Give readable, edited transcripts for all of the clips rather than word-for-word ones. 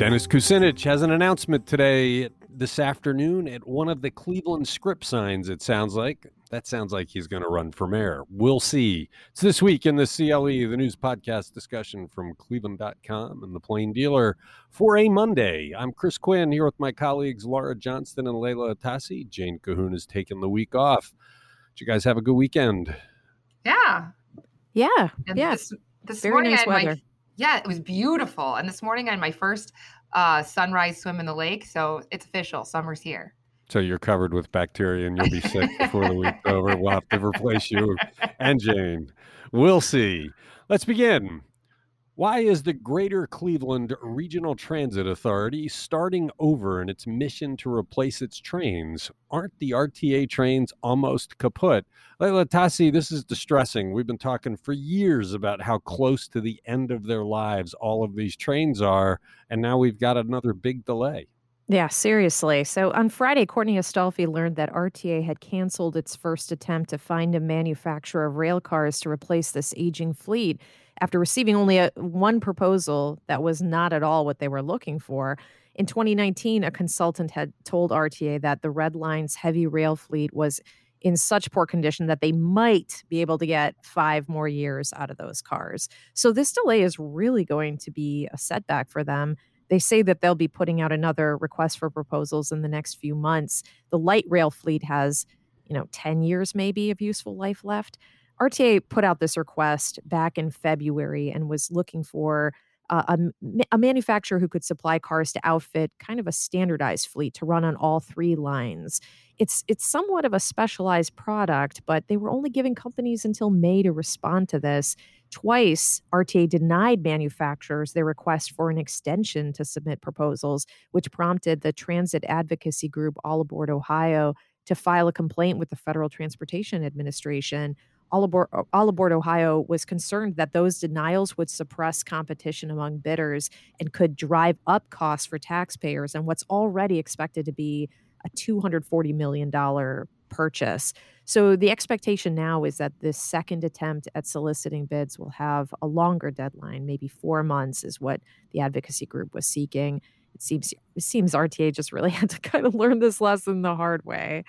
Dennis Kucinich has an announcement today, this afternoon, at one of the Cleveland script signs, it sounds like. That sounds like he's going to run for mayor. We'll see. It's This Week in the CLE, the news podcast discussion from Cleveland.com and The Plain Dealer for a Monday. I'm Chris Quinn here with my colleagues Laura Johnston and Leila Atassi. Jane Cahoon has taken the week off. Did you guys have a good weekend? Yeah. And this very morning nice weather. Yeah, it was beautiful. And this morning I had my first sunrise swim in the lake. So it's official. Summer's here. So you're covered with bacteria and you'll be sick before the week's over. We'll have to replace you and Jane. We'll see. Let's begin. Why is the Greater Cleveland Regional Transit Authority starting over in its mission to replace its trains? Aren't the RTA trains almost kaput? Leila Atassi, this is distressing. We've been talking for years about how close to the end of their lives all of these trains are, and now we've got another big delay. Yeah, seriously. So on Friday, Courtney Astolfi learned that RTA had canceled its first attempt to find a manufacturer of rail cars to replace this aging fleet, after receiving only one proposal that was not at all what they were looking for. In 2019, a consultant had told RTA that the Red Line's heavy rail fleet was in such poor condition that they might be able to get 5 more years out of those cars. So this delay is really going to be a setback for them. They say that they'll be putting out another request for proposals in the next few months. The light rail fleet has, 10 years maybe of useful life left. RTA put out this request back in February and was looking for a manufacturer who could supply cars to outfit kind of a standardized fleet to run on all 3 lines. It's somewhat of a specialized product, but they were only giving companies until May to respond to this. Twice, RTA denied manufacturers their request for an extension to submit proposals, which prompted the transit advocacy group All Aboard Ohio to file a complaint with the Federal Transportation Administration. All Aboard Ohio was concerned that those denials would suppress competition among bidders and could drive up costs for taxpayers and what's already expected to be a $240 million purchase. So the expectation now is that this second attempt at soliciting bids will have a longer deadline, maybe 4 months is what the advocacy group was seeking. It seems RTA just really had to kind of learn this lesson the hard way.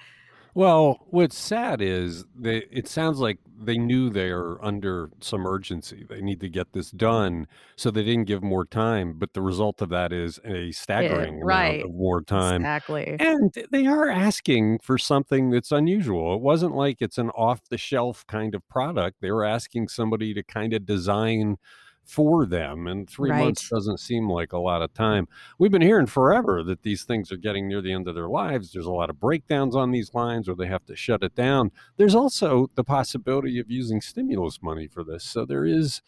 Well, what's sad is it sounds like they knew they are under some urgency. They need to get this done, so they didn't give more time. But the result of that is a staggering amount of more time. Exactly. And they are asking for something that's unusual. It wasn't like it's an off-the-shelf kind of product. They were asking somebody to kind of design for them, and 3 months doesn't seem like a lot of time. We've been hearing forever that these things are getting near the end of their lives. There's a lot of breakdowns on these lines, or they have to shut it down. There's also the possibility of using stimulus money for this, so there is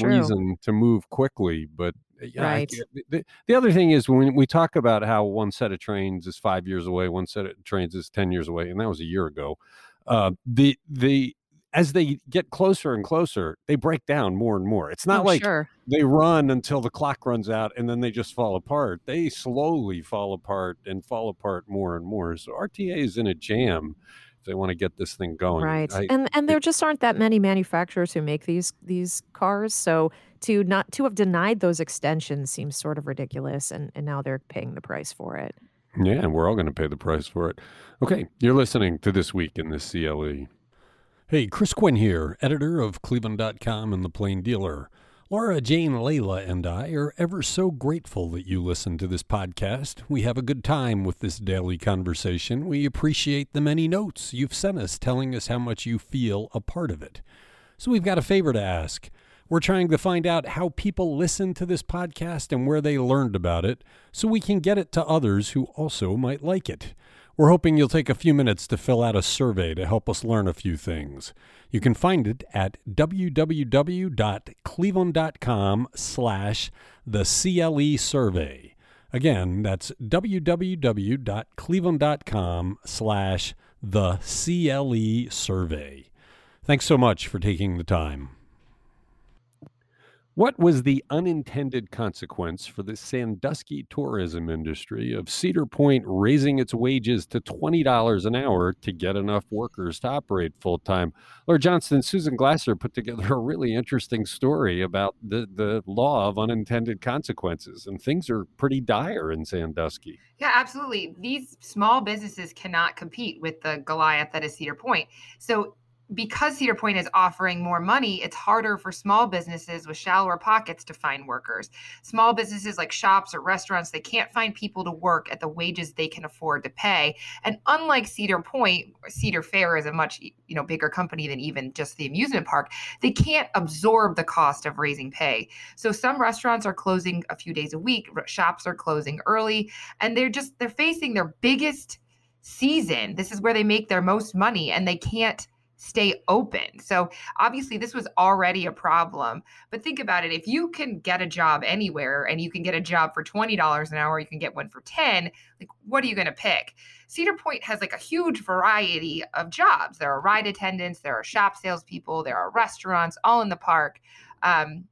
reason to move quickly. But the other thing is, when we talk about how one set of trains is 5 years away, one set of trains is 10 years away, and that was a year ago, as they get closer and closer, they break down more and more. It's not they run until the clock runs out and then they just fall apart. They slowly fall apart more and more. So RTA is in a jam if they want to get this thing going. Right. And there just aren't that many manufacturers who make these cars. So to have denied those extensions seems sort of ridiculous. And now they're paying the price for it. Yeah, and we're all going to pay the price for it. Okay, you're listening to This Week in the CLE. Hey, Chris Quinn here, editor of Cleveland.com and The Plain Dealer. Laura, Jane, Leila, and I are ever so grateful that you listen to this podcast. We have a good time with this daily conversation. We appreciate the many notes you've sent us telling us how much you feel a part of it. So we've got a favor to ask. We're trying to find out how people listen to this podcast and where they learned about it, so we can get it to others who also might like it. We're hoping you'll take a few minutes to fill out a survey to help us learn a few things. You can find it at www.cleveland.com/the CLE survey. Again, that's www.cleveland.com/the CLE survey. Thanks so much for taking the time. What was the unintended consequence for the Sandusky tourism industry of Cedar Point raising its wages to $20 an hour to get enough workers to operate full-time? Laura Johnston, Susan Glasser put together a really interesting story about the law of unintended consequences, and things are pretty dire in Sandusky. Yeah, absolutely. These small businesses cannot compete with the Goliath that is Cedar Point. So because Cedar Point is offering more money, it's harder for small businesses with shallower pockets to find workers. Small businesses like shops or restaurants, they can't find people to work at the wages they can afford to pay. And unlike Cedar Point, Cedar Fair is a much bigger company than even just the amusement park. They can't absorb the cost of raising pay. So some restaurants are closing a few days a week, shops are closing early, and they're facing their biggest season. This is where they make their most money, and they can't stay open. So obviously this was already a problem, but think about it. If you can get a job anywhere and you can get a job for $20 an hour, you can get one for 10, like what are you going to pick? Cedar Point has like a huge variety of jobs. There are ride attendants, there are shop salespeople, there are restaurants, all in the park. And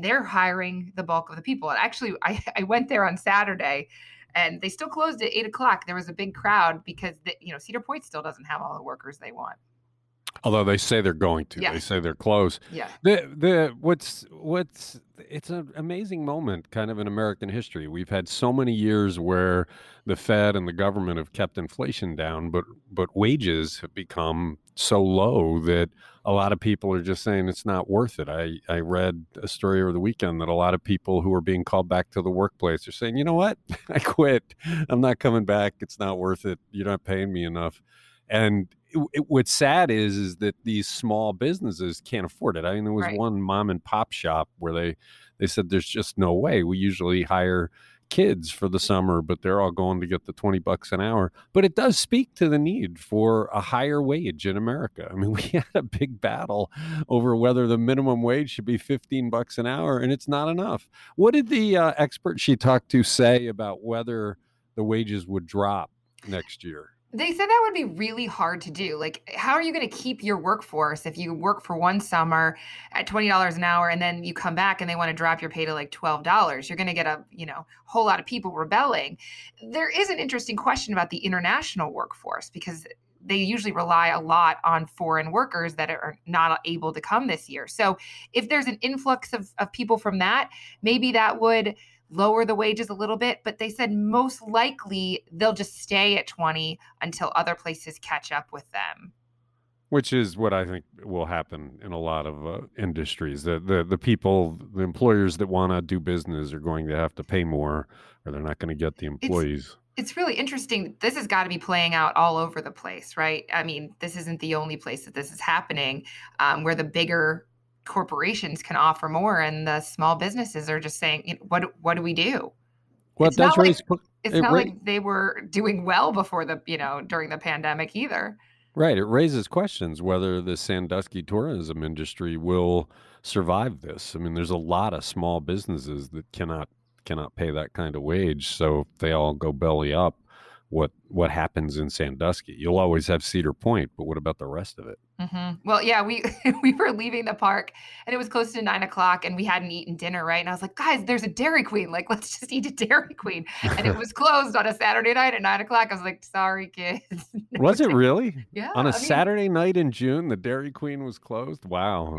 they're hiring the bulk of the people. And actually I went there on Saturday and they still closed at 8:00. There was a big crowd because Cedar Point still doesn't have all the workers they want. Although they say they're going to, They say they're close. Yeah. It's an amazing moment kind of in American history. We've had so many years where the Fed and the government have kept inflation down, but wages have become so low that a lot of people are just saying it's not worth it. I read a story over the weekend that a lot of people who are being called back to the workplace are saying, you know what, I quit. I'm not coming back. It's not worth it. You're not paying me enough. And what's sad is that these small businesses can't afford it. I mean, there was one mom and pop shop where they said, there's just no way. We usually hire kids for the summer, but they're all going to get the $20 an hour. But it does speak to the need for a higher wage in America. I mean, we had a big battle over whether the minimum wage should be $15 an hour, and it's not enough. What did the expert she talked to say about whether the wages would drop next year? They said that would be really hard to do. Like, how are you going to keep your workforce if you work for one summer at $20 an hour and then you come back and they want to drop your pay to like $12? You're going to get a, whole lot of people rebelling. There is an interesting question about the international workforce because they usually rely a lot on foreign workers that are not able to come this year. So if there's an influx of people from that, maybe that would lower the wages a little bit, but they said most likely they'll just stay at 20 until other places catch up with them. Which is what I think will happen in a lot of industries. The employers that want to do business are going to have to pay more or they're not going to get the employees. It's really interesting. This has got to be playing out all over the place, right? I mean, this isn't the only place that this is happening, where the bigger corporations can offer more, and the small businesses are just saying, "What do we do?" Well, it's not like they were doing well before during the pandemic either. Right. It raises questions whether the Sandusky tourism industry will survive this. I mean, there's a lot of small businesses that cannot pay that kind of wage, so if they all go belly up, what happens in Sandusky? You'll always have Cedar Point, but what about the rest of it? Mm-hmm. Well, yeah, we were leaving the park and it was close to 9:00 and we hadn't eaten dinner, right? And I was like, guys, there's a Dairy Queen. Like, let's just eat a Dairy Queen. And it was closed on a Saturday night at 9:00. I was like, sorry, kids. Was it really? Yeah. On a Saturday night in June, the Dairy Queen was closed? Wow.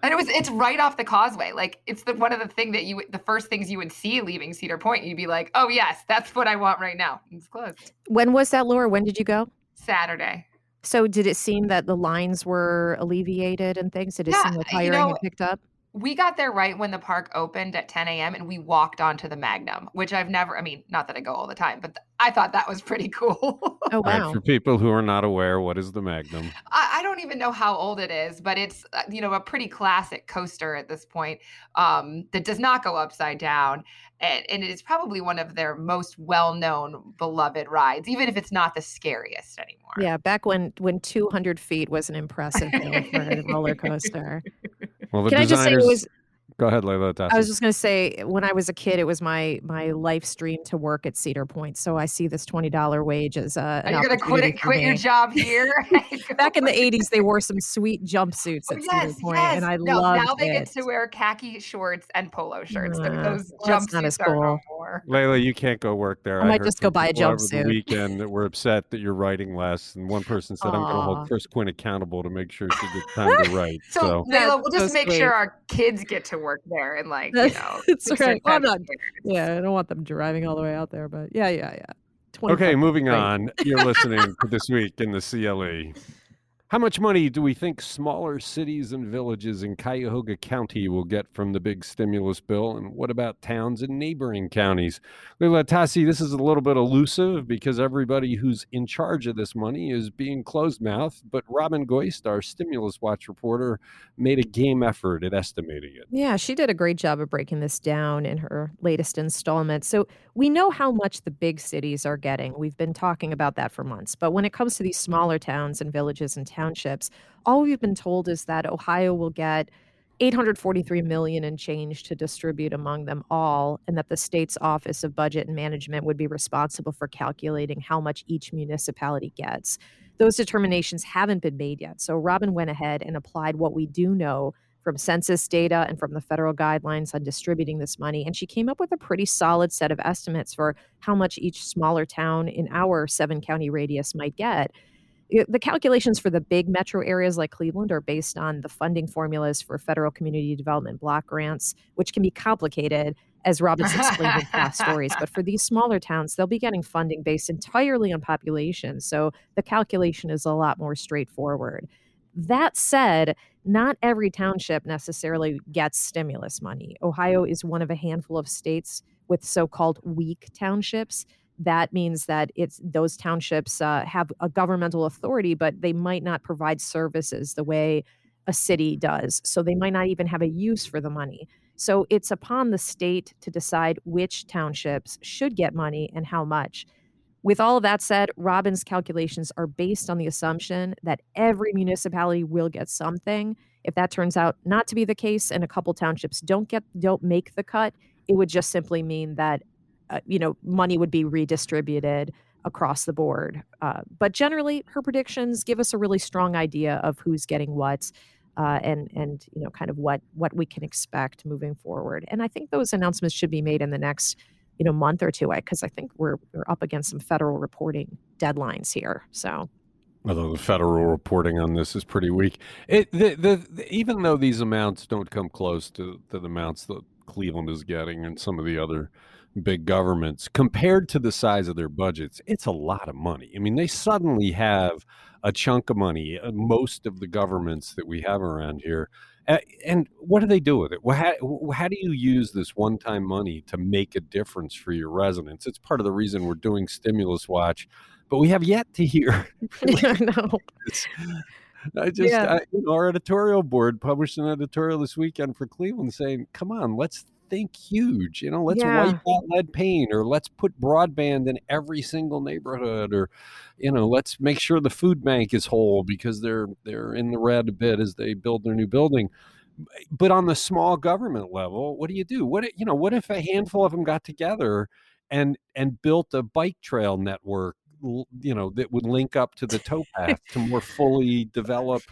And it's right off the causeway. Like, it's the first things you would see leaving Cedar Point. You'd be like, oh yes, that's what I want right now. It's closed. When was that, Laura? When did you go? Saturday. So did it seem that the lines were alleviated and things? Did it seem like hiring had picked up? We got there right when the park opened at 10 a.m. and we walked onto the Magnum, which not that I go all the time, but I thought that was pretty cool. Oh, wow. Right, for people who are not aware, what is the Magnum? I don't even know how old it is, but it's, a pretty classic coaster at this point that does not go upside down. And it is probably one of their most well-known, beloved rides, even if it's not the scariest anymore. Yeah, back when 200 feet was an impressive hill for a roller coaster. Well, the designers Go ahead, Leila Atassi. I was just going to say, when I was a kid, it was my life's dream to work at Cedar Point. So I see this $20 wage as an opportunity. Are you going to quit your job here? Back in the 80s, they wore some sweet jumpsuits at Cedar Point, and I loved it. Now they get to wear khaki shorts and polo shirts. Those jumpsuits not as cool. Are no more. Leila, you can't go work there. I might just go buy a jumpsuit. Over the weekend that were upset that you're writing less, and one person said, I'm going to hold Chris Quinn accountable to make sure she gets time to write. So Leila, we'll just make sure our kids get to work there and That's right. Well, I don't want them driving all the way out there, but yeah. Okay, moving on. You're listening to This Week in the CLE. How much money do we think smaller cities and villages in Cuyahoga County will get from the big stimulus bill? And what about towns in neighboring counties? Leila Atassi, this is a little bit elusive because everybody who's in charge of this money is being closed-mouthed. But Robin Goist, our Stimulus Watch reporter, made a game effort at estimating it. Yeah, she did a great job of breaking this down in her latest installment. So we know how much the big cities are getting. We've been talking about that for months. But when it comes to these smaller towns and villages and townships, all we've been told is that Ohio will get $843 million and change to distribute among them all, and that the state's Office of Budget and Management would be responsible for calculating how much each municipality gets. Those determinations haven't been made yet. So Robin went ahead and applied what we do know from census data and from the federal guidelines on distributing this money. And she came up with a pretty solid set of estimates for how much each smaller town in our 7-county radius might get. The calculations for the big metro areas like Cleveland are based on the funding formulas for federal community development block grants, which can be complicated, as Robin's explained in past stories. But for these smaller towns, they'll be getting funding based entirely on population. So the calculation is a lot more straightforward. That said, not every township necessarily gets stimulus money. Ohio is one of a handful of states with so-called weak townships. That means that those townships have a governmental authority, but they might not provide services the way a city does. So they might not even have a use for the money. So it's upon the state to decide which townships should get money and how much. With all of that said, Robin's calculations are based on the assumption that every municipality will get something. If that turns out not to be the case and a couple townships don't make the cut, it would just simply mean that money would be redistributed across the board. But generally, her predictions give us a really strong idea of who's getting what and kind of what we can expect moving forward. And I think those announcements should be made in the next month or two, because I think we're up against some federal reporting deadlines here. So. Although the federal reporting on this is pretty weak. Even though these amounts don't come close to the amounts that Cleveland is getting and some of the other big governments, compared to the size of their budgets, it's a lot of money. I mean, they suddenly have a chunk of money, most of the governments that we have around here. And what do they do with it? Well, how do you use this one-time money to make a difference for your residents? It's part of the reason we're doing Stimulus Watch, but we have yet to hear. I know. Our editorial board published an editorial this weekend for Cleveland saying, come on, let's think huge, wipe out lead paint, or let's put broadband in every single neighborhood, or let's make sure the food bank is whole because they're in the red a bit as they build their new building. But on the small government level, what do you do? What if a handful of them got together and built a bike trail network, that would link up to the towpath to more fully develop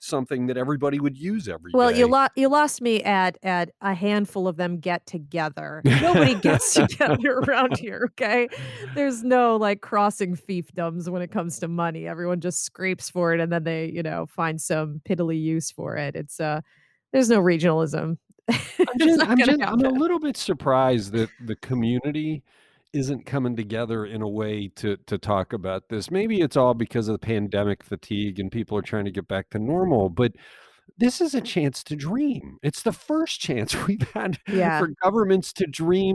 something that everybody would use every day. Well, you lost me at a handful of them get together. Nobody gets together around here, okay? There's no crossing fiefdoms when it comes to money. Everyone just scrapes for it and then they, find some piddly use for it. It's there's no regionalism. I'm a little bit surprised that the community isn't coming together in a way to talk about this. Maybe it's all because of the pandemic fatigue and people are trying to get back to normal, but this is a chance to dream. It's the first chance we've had for governments to dream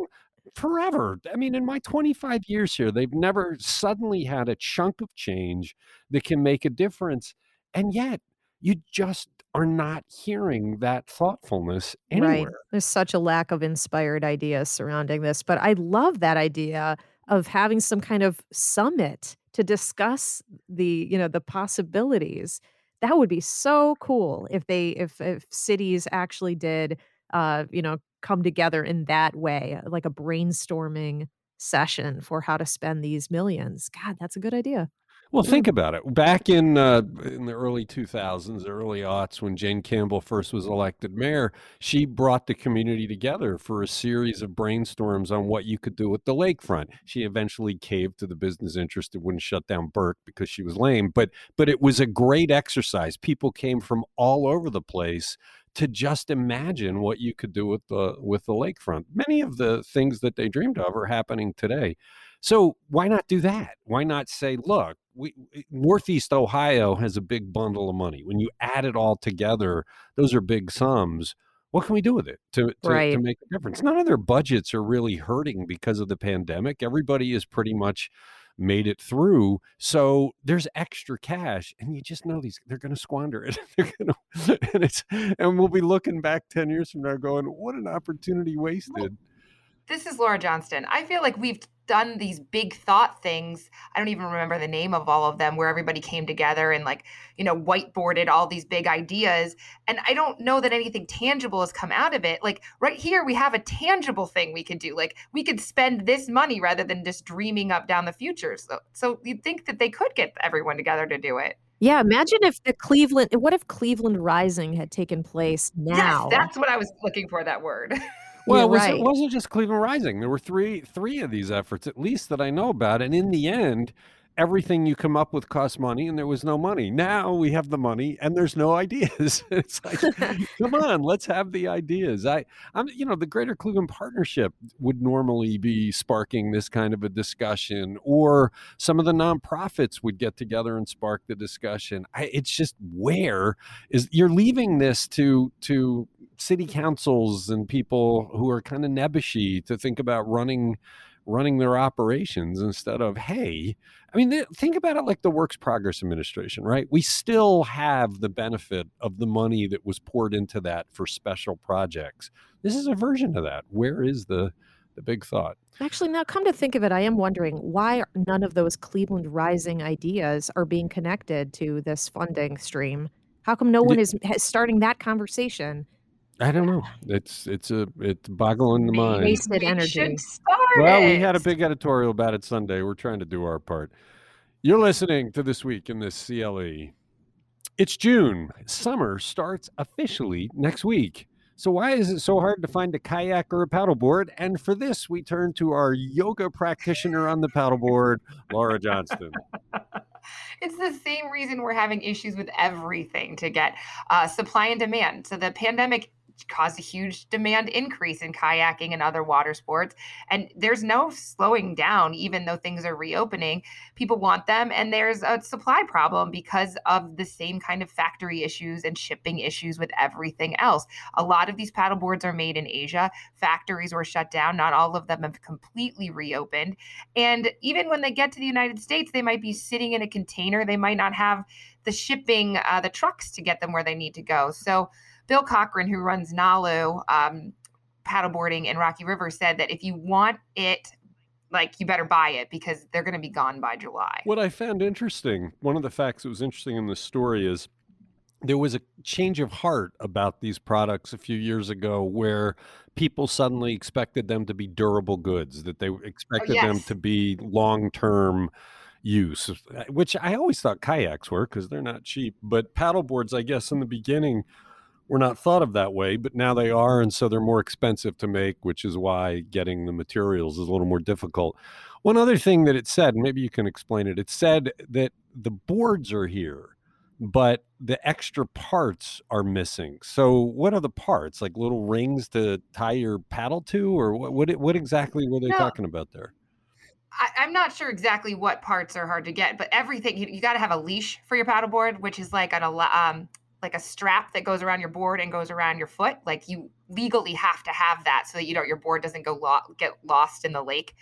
forever. I mean, in my 25 years here, they've never suddenly had a chunk of change that can make a difference. And yet you just are not hearing that thoughtfulness anywhere. Right. There's such a lack of inspired ideas surrounding this, but I love that idea of having some kind of summit to discuss the possibilities. That would be so cool if cities actually did come together in that way, like a brainstorming session for how to spend these millions. God, that's a good idea. Well, think about it. Back in the early 2000s, early aughts, when Jane Campbell first was elected mayor, she brought the community together for a series of brainstorms on what you could do with the lakefront. She eventually caved to the business interest and wouldn't shut down Burke because she was lame. But it was a great exercise. People came from all over the place to just imagine what you could do with the lakefront. Many of the things that they dreamed of are happening today. So why not do that? Why not say, look, Northeast Ohio has a big bundle of money. When you add it all together, those are big sums. What can we do with it to make a difference? None of their budgets are really hurting because of the pandemic. Everybody has pretty much made it through. So there's extra cash, and you just know they're going to squander it. And we'll be looking back 10 years from now going, what an opportunity wasted. This is Laura Johnston. I feel like we've done these big thought things. I don't even remember the name of all of them, where everybody came together and whiteboarded all these big ideas. And I don't know that anything tangible has come out of it. Like right here, we have a tangible thing we could do. Like we could spend this money rather than just dreaming up down the future. So you'd think that they could get everyone together to do it. Yeah. Imagine what if Cleveland Rising had taken place now? Yes, that's what I was looking for, that word. Well, It wasn't just Cleveland Rising. There were three of these efforts, at least that I know about. And in the end, everything you come up with costs money, and there was no money. Now we have the money and there's no ideas. It's like, come on, let's have the ideas. I'm the Greater Cleveland Partnership would normally be sparking this kind of a discussion, or some of the nonprofits would get together and spark the discussion. You're leaving this to city councils and people who are kind of nebbishy to think about running their operations instead of, think about it like the Works Progress Administration, right? We still have the benefit of the money that was poured into that for special projects. This is a version of that. Where is the big thought? Actually, now come to think of it, I am wondering why none of those Cleveland Rising ideas are being connected to this funding stream. How come no one is starting that conversation? I don't know. It's boggling the mind. Wasted energy. Well, we had a big editorial about it Sunday. We're trying to do our part. You're listening to This Week in the CLE. It's June. Summer starts officially next week. So why is it so hard to find a kayak or a paddleboard? And for this, we turn to our yoga practitioner on the paddleboard, Laura Johnston. It's the same reason we're having issues with everything to get supply and demand. So the pandemic caused a huge demand increase in kayaking and other water sports. And there's no slowing down, even though things are reopening. People want them. And there's a supply problem because of the same kind of factory issues and shipping issues with everything else. A lot of these paddleboards are made in Asia. Factories were shut down. Not all of them have completely reopened. And even when they get to the United States, they might be sitting in a container. They might not have the shipping, the trucks to get them where they need to go. So Bill Cochran, who runs Nalu paddleboarding in Rocky River, said that if you want it, you better buy it because they're going to be gone by July. What I found interesting, one of the facts that was interesting in this story is there was a change of heart about these products a few years ago where people suddenly expected them to be durable goods, that they expected them to be long-term use, which I always thought kayaks were because they're not cheap. But paddleboards, I guess, in the beginning were not thought of that way, but now they are, and so they're more expensive to make, which is why getting the materials is a little more difficult. One other thing that it said, and maybe you can explain it, it said that the boards are here, but the extra parts are missing. So what are the parts? Like little rings to tie your paddle to, or what exactly were they talking about there? I'm not sure exactly what parts are hard to get, but everything, you got to have a leash for your paddleboard, which is like a strap that goes around your board and goes around your foot. Like you legally have to have that so that your board doesn't go get lost in the lake.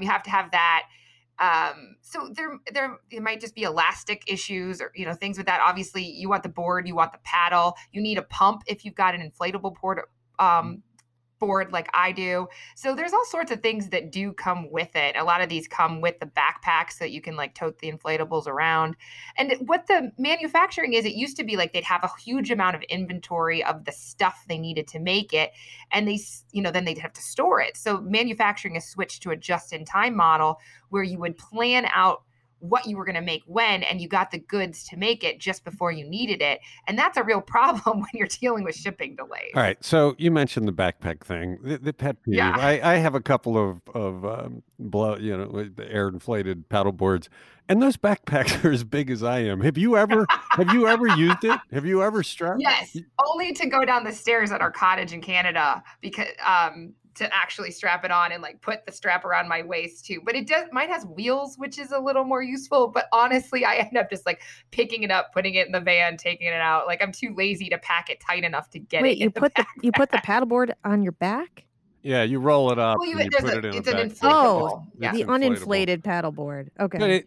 You have to have that. So there might just be elastic issues or, things with that. Obviously you want the board, you want the paddle, you need a pump if you've got an inflatable board, board like I do. So there's all sorts of things that do come with it. A lot of these come with the backpacks that you can like tote the inflatables around. And what the manufacturing is, it used to be like they'd have a huge amount of inventory of the stuff they needed to make it. And they, you know, then they'd have to store it. So manufacturing has switched to a just-in-time model where you would plan out what you were going to make when, and you got the goods to make it just before you needed it. And that's a real problem when you're dealing with shipping delays. All right. So you mentioned the backpack thing, the pet peeve. Yeah. I have a couple of air inflated paddle boards, and those backpacks are as big as I am. Have you ever used it? Have you ever strapped? Yes. Only to go down the stairs at our cottage in Canada, because, to actually strap it on and like put the strap around my waist too. But it does, mine has wheels, which is a little more useful, but honestly, I end up just like picking it up, putting it in the van, taking it out. Like I'm too lazy to pack it tight enough to get Wait, it. Wait, you put the paddleboard on your back? Yeah, you roll it up. Well, you put it in it's an inflatable. Oh, yeah. The uninflated paddleboard. Okay.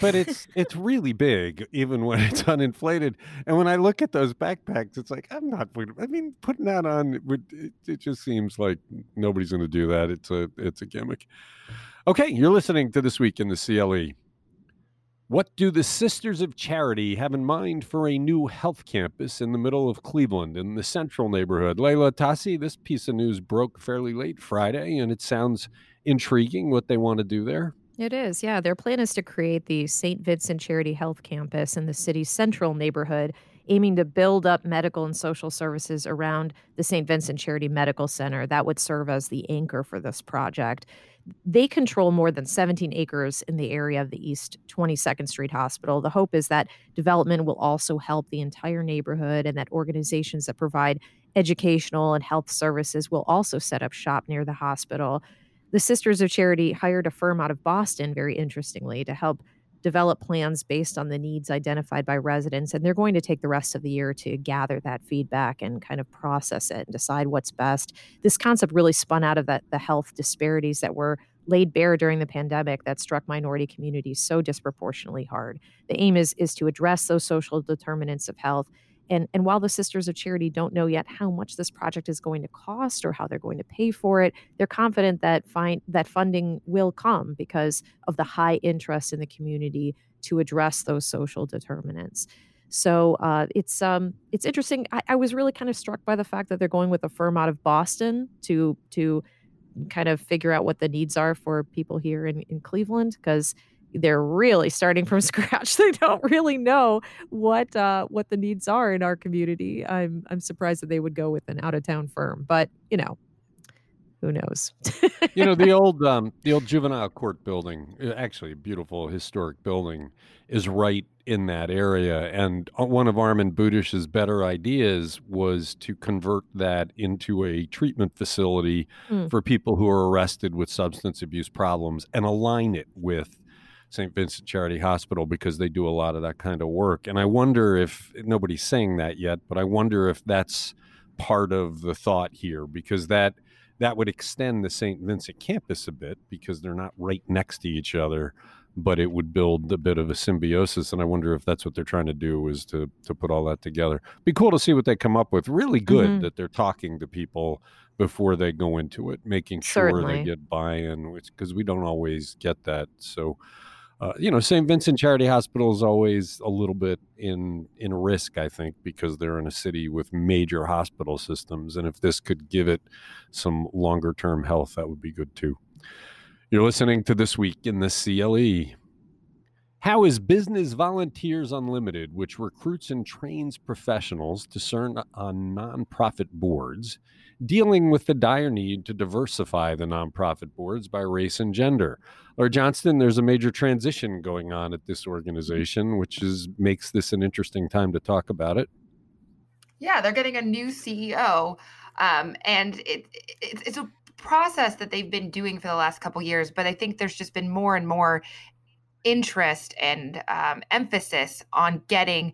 But it's really big, even when it's uninflated. And when I look at those backpacks, it's like, putting that on, it just seems like nobody's going to do that. It's a gimmick. Okay, you're listening to This Week in the CLE. What do the Sisters of Charity have in mind for a new health campus in the middle of Cleveland, in the central neighborhood? Leila Atassi, this piece of news broke fairly late Friday, and it sounds intriguing what they want to do there. It is, yeah. Their plan is to create the St. Vincent Charity Health Campus in the city's central neighborhood, aiming to build up medical and social services around the St. Vincent Charity Medical Center. That would serve as the anchor for this project. They control more than 17 acres in the area of the East 22nd Street Hospital. The hope is that development will also help the entire neighborhood, and that organizations that provide educational and health services will also set up shop near the hospital. The Sisters of Charity hired a firm out of Boston, very interestingly, to help develop plans based on the needs identified by residents. And they're going to take the rest of the year to gather that feedback and kind of process it and decide what's best. This concept really spun out of the health disparities that were laid bare during the pandemic that struck minority communities so disproportionately hard. The aim is to address those social determinants of health. And while the Sisters of Charity don't know yet how much this project is going to cost or how they're going to pay for it, they're confident that funding will come because of the high interest in the community to address those social determinants. So it's interesting. I was really kind of struck by the fact that they're going with a firm out of Boston to kind of figure out what the needs are for people here in Cleveland, because they're really starting from scratch. They don't really know what the needs are in our community. I'm surprised that they would go with an out-of-town firm, but you know, who knows? The old juvenile court building, actually a beautiful historic building, is right in that area. And one of Armand Budish's better ideas was to convert that into a treatment facility for people who are arrested with substance abuse problems, and align it with St. Vincent Charity Hospital, because they do a lot of that kind of work. And I wonder if nobody's saying that yet, but I wonder if that's part of the thought here, because that would extend the St. Vincent campus a bit, because they're not right next to each other, but it would build a bit of a symbiosis. And I wonder if that's what they're trying to do, is to put all that together. Be cool to see what they come up with. Really good that they're talking to people before they go into it, making sure they get buy-in, because we don't always get that. So, St. Vincent Charity Hospital is always a little bit in risk, I think, because they're in a city with major hospital systems. And if this could give it some longer-term health, that would be good too. You're listening to This Week in the CLE. How is Business Volunteers Unlimited, which recruits and trains professionals to serve on nonprofit boards, dealing with the dire need to diversify the nonprofit boards by race and gender? Laura Johnston, there's a major transition going on at this organization, which makes this an interesting time to talk about it. Yeah, they're getting a new CEO, and it's a process that they've been doing for the last couple of years, but I think there's just been more and more interest and emphasis on getting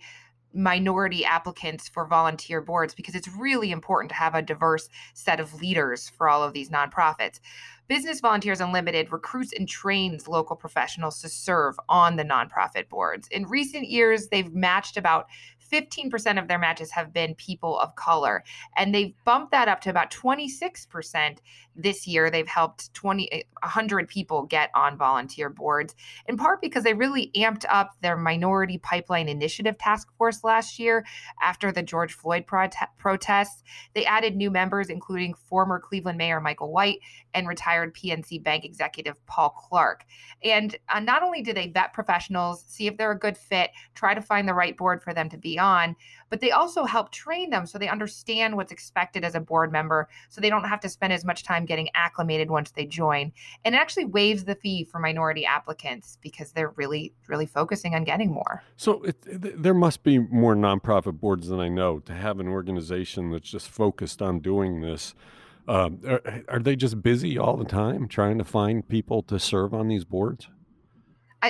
minority applicants for volunteer boards, because it's really important to have a diverse set of leaders for all of these nonprofits. Business Volunteers Unlimited recruits and trains local professionals to serve on the nonprofit boards. In recent years, they've matched about 15% of their matches have been people of color. And they've bumped that up to about 26% this year. They've helped 100 people get on volunteer boards, in part because they really amped up their Minority Pipeline Initiative Task Force last year after the George Floyd protests. They added new members, including former Cleveland Mayor Michael White and retired PNC Bank executive Paul Clark. And not only do they vet professionals, see if they're a good fit, try to find the right board for them to be on, but they also help train them so they understand what's expected as a board member, so they don't have to spend as much time getting acclimated once they join. And it actually waives the fee for minority applicants because they're really, really focusing on getting more. So there must be more nonprofit boards than I know to have an organization that's just focused on doing this. Are they just busy all the time trying to find people to serve on these boards?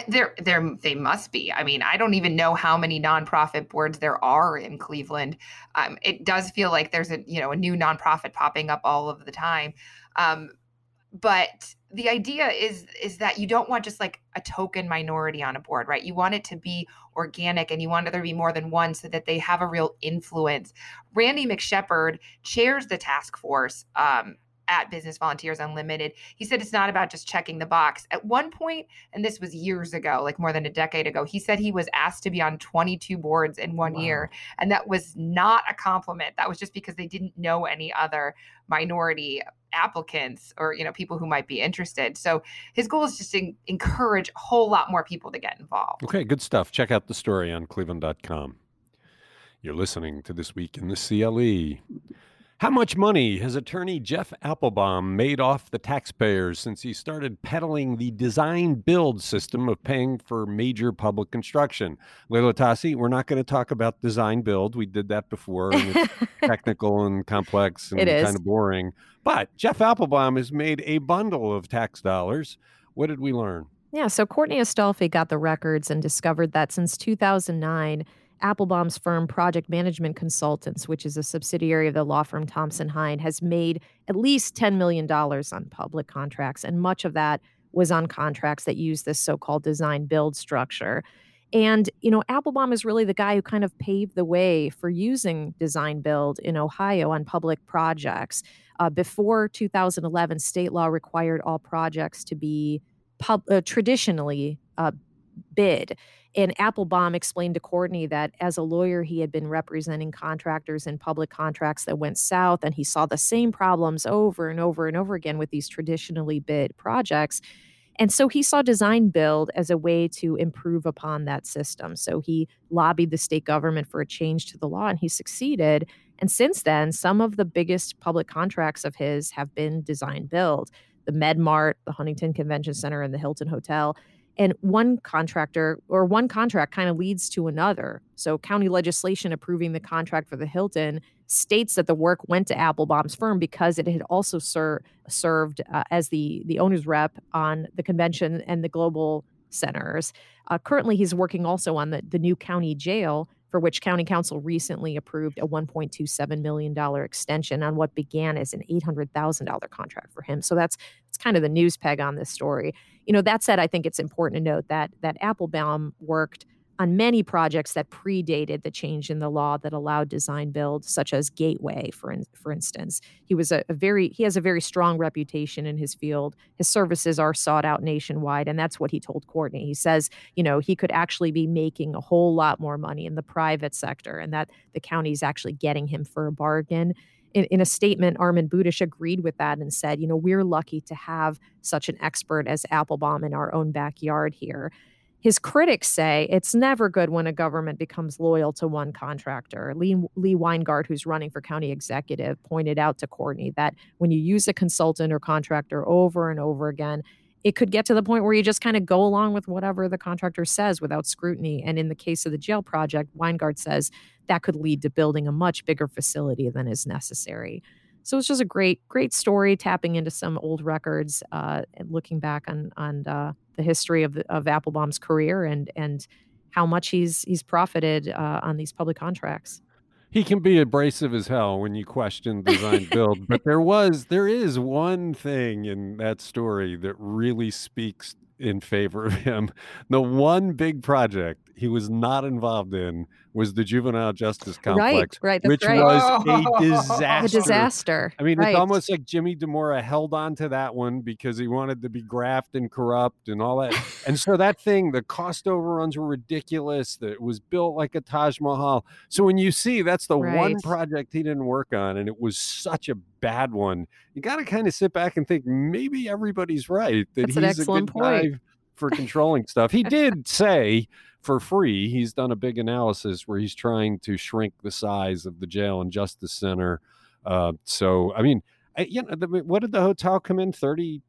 They must be. I mean, I don't even know how many nonprofit boards there are in Cleveland. It does feel like there's a new nonprofit popping up all of the time. But the idea is that you don't want just like a token minority on a board, right? You want it to be organic and you want there to be more than one so that they have a real influence. Randy McShepherd chairs the task force at Business Volunteers Unlimited. He said it's not about just checking the box. At one point, and this was years ago, like more than a decade ago, he said he was asked to be on 22 boards in one year. And that was not a compliment. That was just because they didn't know any other minority applicants or, people who might be interested. So his goal is just to encourage a whole lot more people to get involved. Okay, good stuff. Check out the story on Cleveland.com. You're listening to This Week in the CLE. How much money has attorney Jeff Applebaum made off the taxpayers since he started peddling the design-build system of paying for major public construction? Leila Atassi, we're not going to talk about design-build. We did that before, and it's technical and complex and kind of boring. But Jeff Applebaum has made a bundle of tax dollars. What did we learn? Yeah, so Courtney Astolfi got the records and discovered that since 2009, Applebaum's firm, Project Management Consultants, which is a subsidiary of the law firm Thompson Hine, has made at least $10 million on public contracts, and much of that was on contracts that use this so-called design-build structure. And, Applebaum is really the guy who kind of paved the way for using design-build in Ohio on public projects. Before 2011, state law required all projects to be traditionally bid. And Applebaum explained to Courtney that as a lawyer, he had been representing contractors in public contracts that went south, and he saw the same problems over and over and over again with these traditionally bid projects. And so he saw design build as a way to improve upon that system. So he lobbied the state government for a change to the law, and he succeeded. And since then, some of the biggest public contracts of his have been design build, the MedMart, the Huntington Convention Center, and the Hilton Hotel. And one contract kind of leads to another. So county legislation approving the contract for the Hilton states that the work went to Applebaum's firm because it had also served as the owner's rep on the convention and the global centers. Currently, he's working also on the new county jail, for which county council recently approved a $1.27 million extension on what began as an $800,000 contract for him. So that's kind of the news peg on this story. That said, I think it's important to note that Applebaum worked on many projects that predated the change in the law that allowed design build, such as Gateway, for instance. He was he has a very strong reputation in his field. His services are sought out nationwide, and that's what he told Courtney. He says, he could actually be making a whole lot more money in the private sector, and that the county's actually getting him for a bargain. In a statement, Armin Budish agreed with that and said, we're lucky to have such an expert as Applebaum in our own backyard here. His critics say it's never good when a government becomes loyal to one contractor. Lee Weingart, who's running for county executive, pointed out to Courtney that when you use a consultant or contractor over and over again, it could get to the point where you just kind of go along with whatever the contractor says without scrutiny. And in the case of the jail project, Weingart says that could lead to building a much bigger facility than is necessary. So it's just a great, great story, tapping into some old records and looking back on the history of Applebaum's career and how much he's profited on these public contracts. He can be abrasive as hell when you question design build, but there is one thing in that story that really speaks in favor of him. The one big project he was not involved in was the juvenile justice complex, right, which was a disaster. I mean, it's almost like Jimmy DeMora held on to that one because he wanted to be graft and corrupt and all that. And so that thing, the cost overruns were ridiculous. It was built like a Taj Mahal. So when you see that's the one project he didn't work on, and it was such a bad one, you got to kind of sit back and think maybe everybody's right that that's he's a good guy for controlling stuff. He did say for free, he's done a big analysis where he's trying to shrink the size of the jail and justice center. So, I mean, what did the hotel come in? 30%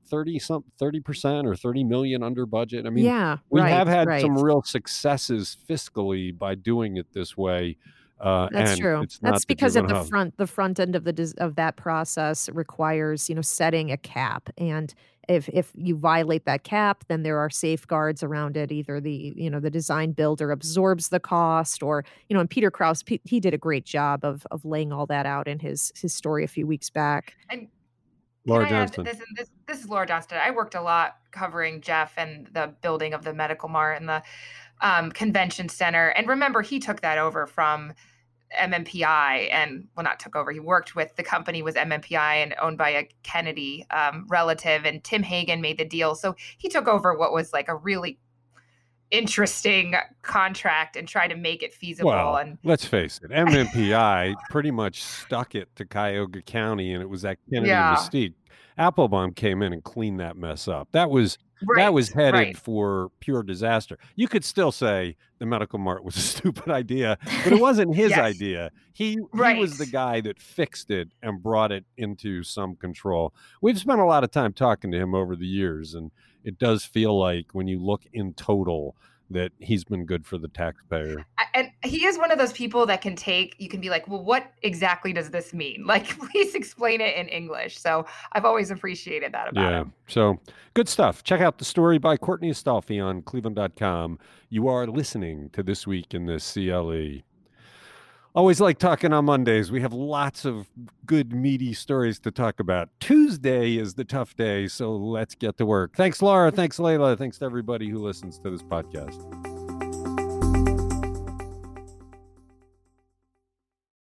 or 30 million under budget. I mean, we have had some real successes fiscally by doing it this way. That's true. That's because at the front end of that process requires, setting a cap. And if you violate that cap, then there are safeguards around it. Either the design builder absorbs the cost, or, and Peter Krause, he did a great job of laying all that out in his story a few weeks back. And Laura Johnston. This is Laura Johnston. I worked a lot covering Jeff and the building of the Medical Mart and the convention center. And remember, he took that over from MMPI, and not took over. He worked with the company was MMPI and owned by a Kennedy relative, and Tim Hagen made the deal. So he took over what was like a really interesting contract and tried to make it feasible. Well, and let's face it, MMPI pretty much stuck it to Cuyahoga County, and it was that Kennedy mystique. Applebaum came in and cleaned that mess up. That was headed for pure disaster. You could still say the Medical Mart was a stupid idea, but it wasn't his idea. He was the guy that fixed it and brought it into some control. We've spent a lot of time talking to him over the years, and it does feel like when you look in total that he's been good for the taxpayer. And he is one of those people that you can be like, well, what exactly does this mean? Like, please explain it in English. So I've always appreciated that about him. Yeah, so good stuff. Check out the story by Courtney Astolfi on Cleveland.com. You are listening to This Week in the CLE. Always like talking on Mondays. We have lots of good, meaty stories to talk about. Tuesday is the tough day, so let's get to work. Thanks, Laura. Thanks, Leila. Thanks to everybody who listens to this podcast.